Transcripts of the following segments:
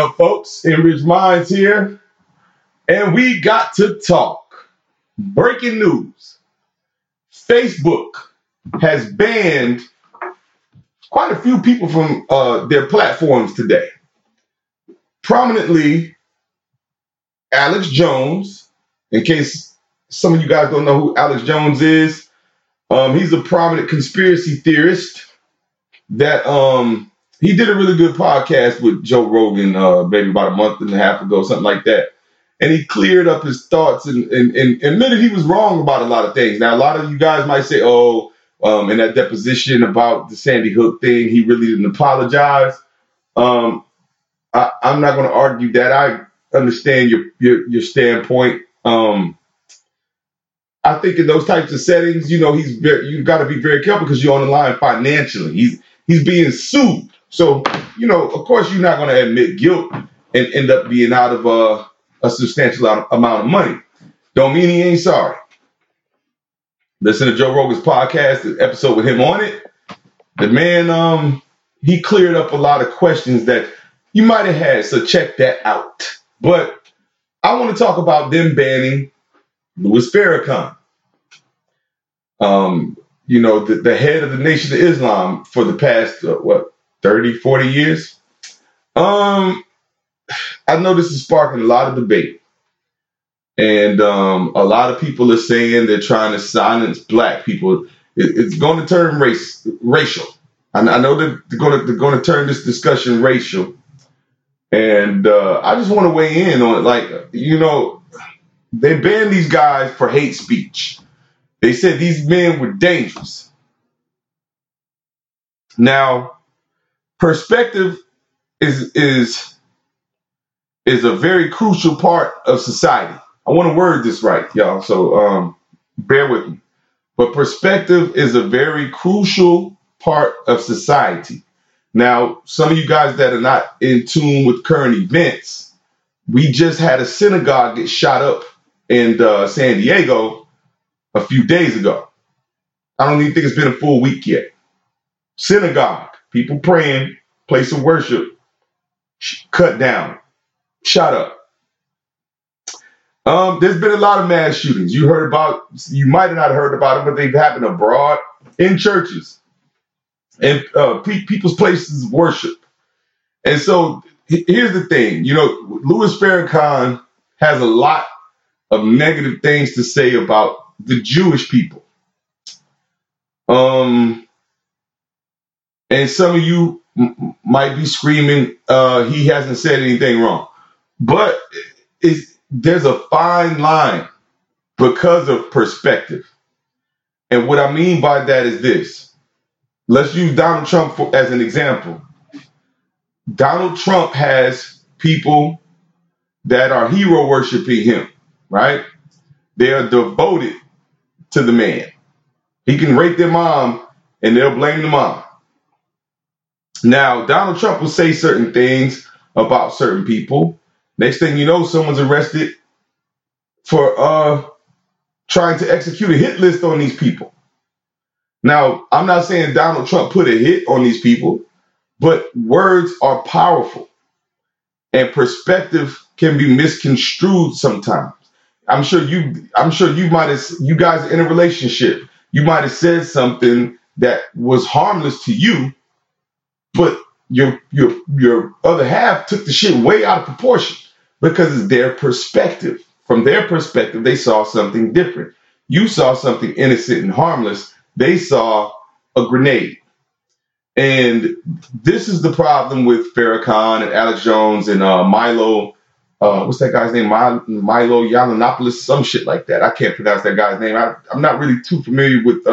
up, folks? Enriched Minds here. And we got to talk. Breaking news. Facebook has banned quite a few people from their platforms today. Prominently, Alex Jones. In case some of you guys don't know who Alex Jones is, he's a prominent conspiracy theorist that he did a really good podcast with Joe Rogan maybe about a month and a half ago, something like that. And he cleared up his thoughts and admitted he was wrong about a lot of things. Now, a lot of you guys might say, oh, in that deposition about the Sandy Hook thing, he really didn't apologize. I'm not going to argue that. I understand your standpoint. I think in those types of settings, you know, you've got to be very careful because you're on the line financially. He's being sued. So, you know, of course, you're not going to admit guilt and end up being out of a substantial amount of money. Don't mean he ain't sorry. Listen to Joe Rogan's podcast, the episode with him on it. The man, he cleared up a lot of questions that you might have had. So check that out. But I want to talk about them banning Louis Farrakhan, you know, the head of the Nation of Islam for the past, 30-40 years. I know this is sparking a lot of debate. And a lot of people are saying they're trying to silence black people. It's going to turn racial. I know that they're going to turn this discussion racial. And I just want to weigh in on it. Like, you know, they banned these guys for hate speech. They said these men were dangerous. Now, perspective is a very crucial part of society. I want to word this right, y'all, so bear with me. But perspective is a very crucial part of society. Now, some of you guys that are not in tune with current events, we just had a synagogue get shot up in San Diego a few days ago. I don't even think it's been a full week yet. Synagogue, people praying, place of worship, cut down, shot up. There's been a lot of mass shootings. You might have not heard about them, but they've happened abroad, in churches, and people's places of worship. And so here's the thing, you know, Louis Farrakhan has a lot of negative things to say about the Jewish people. And some of you might be screaming, he hasn't said anything wrong. But there's a fine line because of perspective. And what I mean by that is this. Let's use Donald Trump as an example. Donald Trump has people that are hero worshiping him. Right? They are devoted to the man. He can rape their mom and they'll blame the mom. Now, Donald Trump will say certain things about certain people. Next thing you know, someone's arrested for trying to execute a hit list on these people. Now, I'm not saying Donald Trump put a hit on these people, but words are powerful and perspective can be misconstrued sometimes. You guys are in a relationship. You might have said something that was harmless to you, but your other half took the shit way out of proportion because it's their perspective. From their perspective, they saw something different. You saw something innocent and harmless. They saw a grenade. And this is the problem with Farrakhan and Alex Jones and Milo. What's that guy's name? Milo Yannopoulos, some shit like that. I can't pronounce that guy's name. I'm not really too familiar with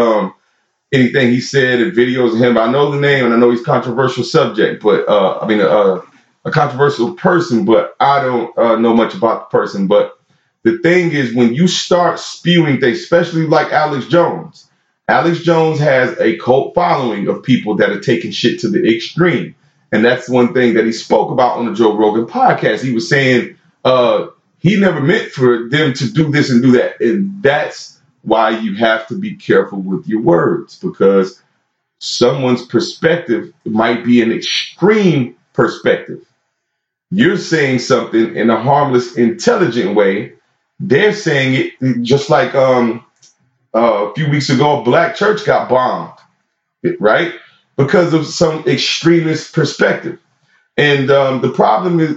anything he said and videos of him. I know the name and I know he's a controversial subject, but a controversial person, but I don't know much about the person. But the thing is, when you start spewing things, especially like Alex Jones has a cult following of people that are taking shit to the extreme. And that's one thing that he spoke about on the Joe Rogan podcast. He was saying he never meant for them to do this and do that. And that's why you have to be careful with your words, because someone's perspective might be an extreme perspective. You're saying something in a harmless, intelligent way. They're saying it just like a few weeks ago, a black church got bombed, right? Because of some extremist perspective. And the problem is,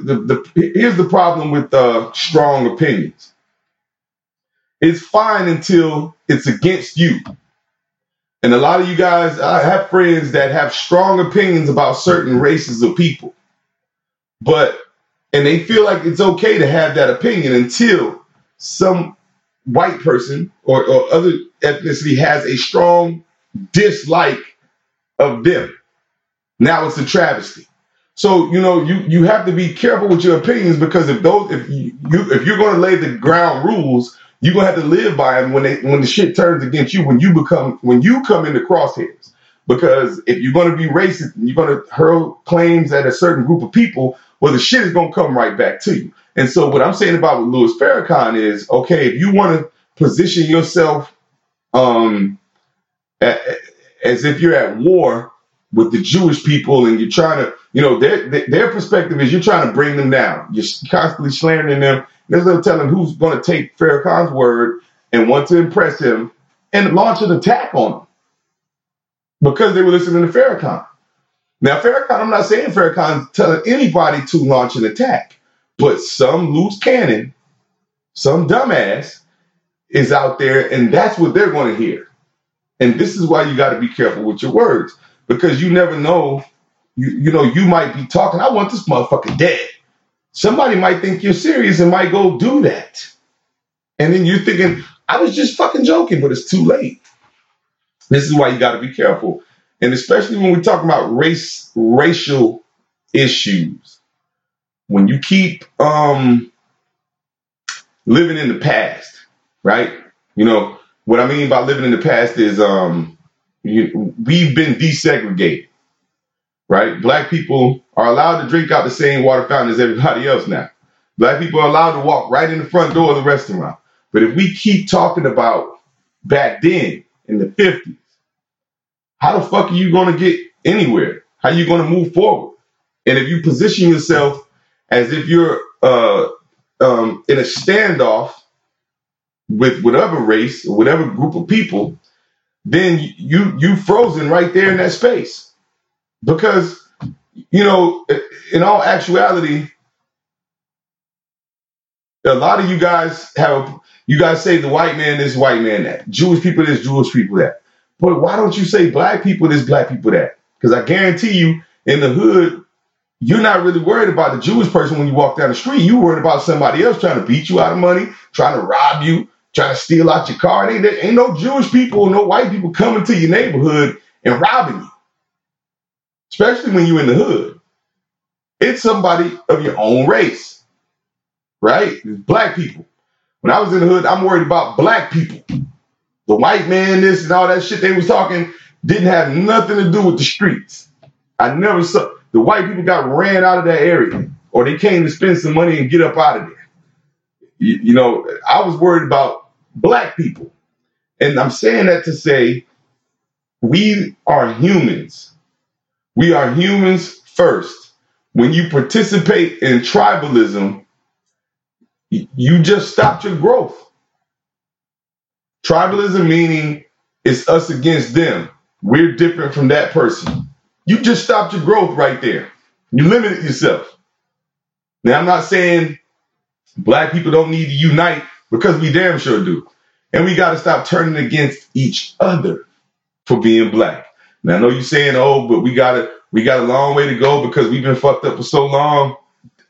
here's the problem with strong opinions. It's fine until it's against you. And a lot of you guys, I have friends that have strong opinions about certain races of people. And they feel like it's okay to have that opinion until some white person or other ethnicity has a strong dislike of them. Now it's a travesty. So, you know, you have to be careful with your opinions, because if you're going to lay the ground rules, you're going to have to live by them when the shit turns against you, when you come into crosshairs. Because if you're going to be racist and you're going to hurl claims at a certain group of people, well, the shit is going to come right back to you. And so what I'm saying about with Louis Farrakhan is, okay, if you want to position yourself as if you're at war with the Jewish people and you're trying to, you know, their perspective is you're trying to bring them down. You're constantly slandering them. There's no telling who's going to take Farrakhan's word and want to impress him and launch an attack on him because they were listening to Farrakhan. Now, Farrakhan, I'm not saying Farrakhan's telling anybody to launch an attack, but some loose cannon, some dumbass is out there, and that's what they're going to hear. And this is why you got to be careful with your words, because you never know. You know, you might be talking, I want this motherfucker dead. Somebody might think you're serious and might go do that. And then you're thinking, I was just fucking joking, but it's too late. This is why you got to be careful. And especially when we're talking about racial issues, when you keep living in the past, right? You know, what I mean by living in the past is we've been desegregated, right? Black people are allowed to drink out the same water fountain as everybody else now. Black people are allowed to walk right in the front door of the restaurant. But if we keep talking about back then in the 50s, how the fuck are you going to get anywhere? How are you going to move forward? And if you position yourself as if you're in a standoff with whatever race or whatever group of people, then you frozen right there in that space. Because, you know, in all actuality, a lot of you guys say the white man this, white man that, Jewish people this, Jewish people that. But why don't you say black people this, black people that? Because I guarantee you, in the hood, you're not really worried about the Jewish person when you walk down the street. You're worried about somebody else trying to beat you out of money, trying to rob you, trying to steal out your car. There ain't no Jewish people, no white people coming to your neighborhood and robbing you, especially when you're in the hood. It's somebody of your own race, right? It's black people. When I was in the hood, I'm worried about black people. The white man, this and all that shit they was talking didn't have nothing to do with the streets. I never saw the white people got ran out of that area, or they came to spend some money and get up out of there. You know, I was worried about black people. And I'm saying that to say we are humans. We are humans first. When you participate in tribalism, you just stopped your growth. Tribalism meaning it's us against them. We're different from that person. You just stopped your growth right there. You limited yourself. Now, I'm not saying black people don't need to unite, because we damn sure do. And we got to stop turning against each other for being black. Now, I know you're saying, oh, but we got a long way to go because we've been fucked up for so long.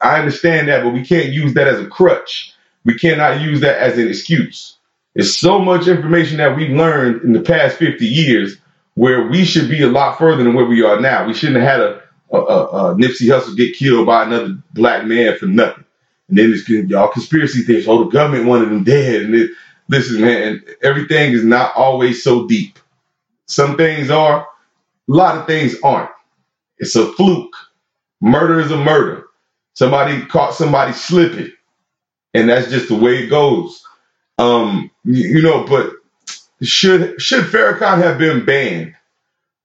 I understand that, but we can't use that as a crutch. We cannot use that as an excuse. There's so much information that we've learned in the past 50 years where we should be a lot further than where we are now. We shouldn't have had a Nipsey Hussle get killed by another black man for nothing. And then it's y'all conspiracy theories. Oh, the government wanted them dead. And listen, man, everything is not always so deep. Some things are. A lot of things aren't. It's a fluke. Murder is a murder. Somebody caught somebody slipping. And that's just the way it goes. You know, but should Farrakhan have been banned?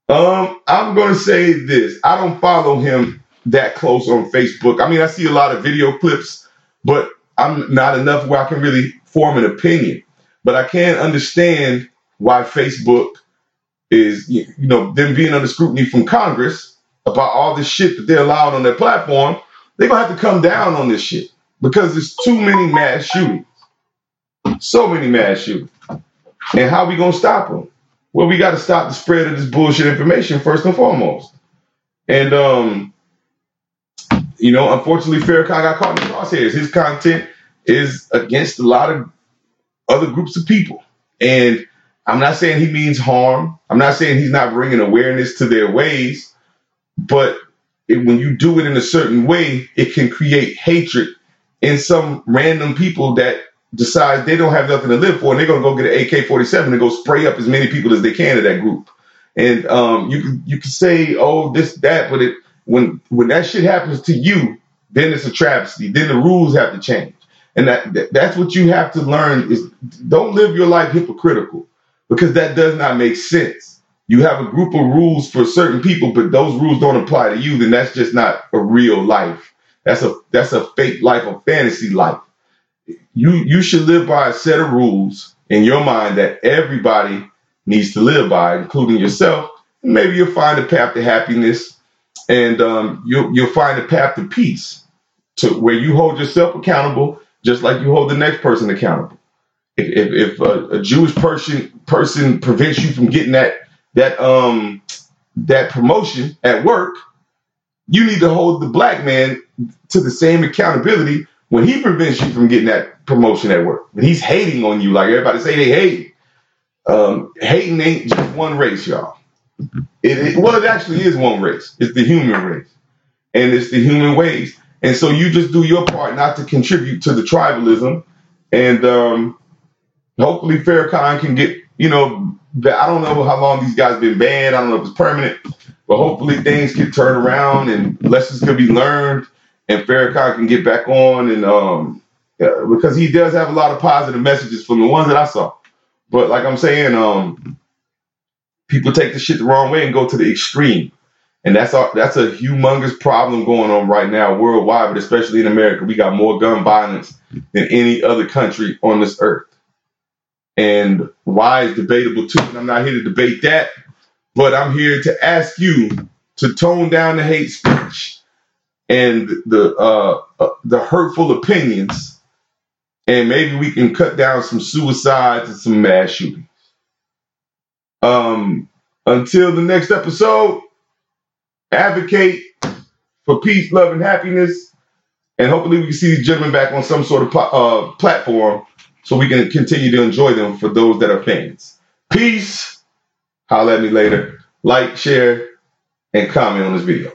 I'm going to say this. I don't follow him that close on Facebook. I mean, I see a lot of video clips, but I'm not enough where I can really form an opinion. But I can understand why Facebook is, you know, them being under scrutiny from Congress about all this shit that they're allowed on their platform. They're going to have to come down on this shit because there's too many mass shootings. So many mass shootings. And how are we going to stop them? Well, we got to stop the spread of this bullshit information first and foremost. And, you know, unfortunately, Farrakhan got caught in the crosshairs. His content is against a lot of other groups of people. And I'm not saying he means harm. I'm not saying he's not bringing awareness to their ways. But when you do it in a certain way, it can create hatred in some random people that decide they don't have nothing to live for, and they're going to go get an AK-47 and go spray up as many people as they can in that group. And you can say, oh, this, that, but it, when that shit happens to you, then it's a travesty. Then the rules have to change. And that's what you have to learn is don't live your life hypocritical because that does not make sense. You have a group of rules for certain people, but those rules don't apply to you. Then that's just not a real life. That's a fake life, a fantasy life. You should live by a set of rules in your mind that everybody needs to live by, including yourself. Maybe you'll find a path to happiness and you'll find a path to peace to where you hold yourself accountable just like you hold the next person accountable. If a Jewish person prevents you from getting that promotion at work, you need to hold the black man to the same accountability when he prevents you from getting that promotion at work. When he's hating on you, like everybody say they hate. Hating ain't just one race, y'all. It actually is one race. It's the human race. And it's the human ways. And so you just do your part not to contribute to the tribalism. And hopefully Farrakhan can get, you know, I don't know how long these guys been banned. I don't know if it's permanent. But hopefully things can turn around and lessons can be learned. And Farrakhan can get back on, and because he does have a lot of positive messages from the ones that I saw. But like I'm saying, people take this shit the wrong way and go to the extreme. And that's a humongous problem going on right now worldwide, but especially in America. We got more gun violence than any other country on this earth. And why is debatable too, and I'm not here to debate that, but I'm here to ask you to tone down the hate speech and the hurtful opinions, and maybe we can cut down some suicides and some mass shootings. Until the next episode, advocate for peace, love, and happiness, and hopefully we can see these gentlemen back on some sort of platform so we can continue to enjoy them for those that are fans. Peace. Holler at me later. Like, share, and comment on this video.